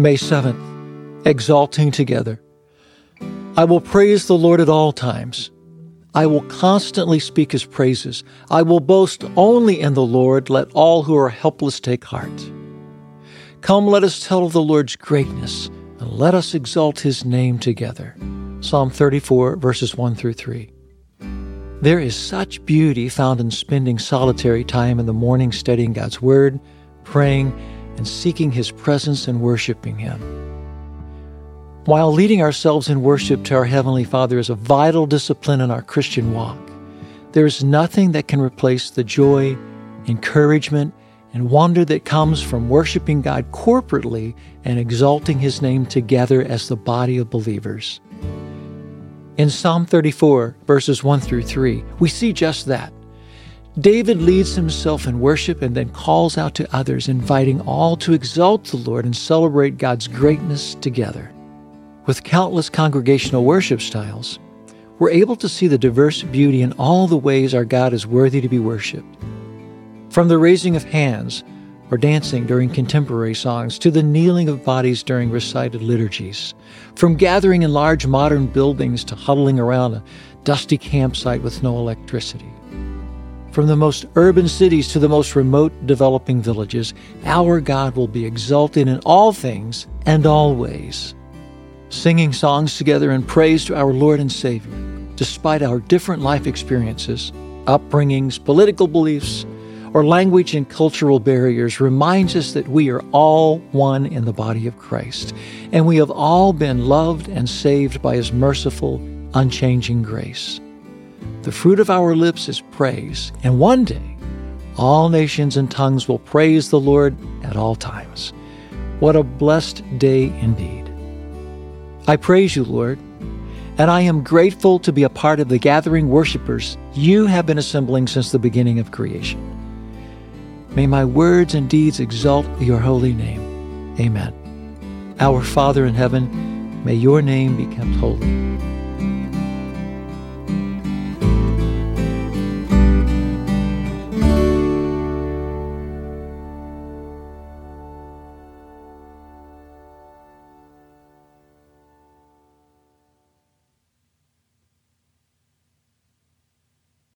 May 7th, Exalting Together. I will praise the Lord at all times. I will constantly speak his praises. I will boast only in the Lord. Let all who are helpless take heart. Come, let us tell of the Lord's greatness, and let us exalt his name together. Psalm 34, verses 1 through 3. There is such beauty found in spending solitary time in the morning studying God's Word, praying, and seeking his presence and worshiping him. While leading ourselves in worship to our Heavenly Father is a vital discipline in our Christian walk, there is nothing that can replace the joy, encouragement, and wonder that comes from worshiping God corporately and exalting his name together as the body of believers. In Psalm 34, verses 1 through 3, we see just that. David leads himself in worship and then calls out to others, inviting all to exalt the Lord and celebrate God's greatness together. With countless congregational worship styles, we're able to see the diverse beauty in all the ways our God is worthy to be worshiped. From the raising of hands or dancing during contemporary songs, to the kneeling of bodies during recited liturgies, from gathering in large modern buildings to huddling around a dusty campsite with no electricity. From the most urban cities to the most remote developing villages, our God will be exalted in all things and all ways. Singing songs together in praise to our Lord and Savior, despite our different life experiences, upbringings, political beliefs, or language and cultural barriers, reminds us that we are all one in the body of Christ, and we have all been loved and saved by his merciful, unchanging grace. The fruit of our lips is praise, and one day, all nations and tongues will praise the Lord at all times. What a blessed day indeed. I praise you, Lord, and I am grateful to be a part of the gathering worshipers you have been assembling since the beginning of creation. May my words and deeds exalt your holy name. Amen. Our Father in heaven, may your name be kept holy.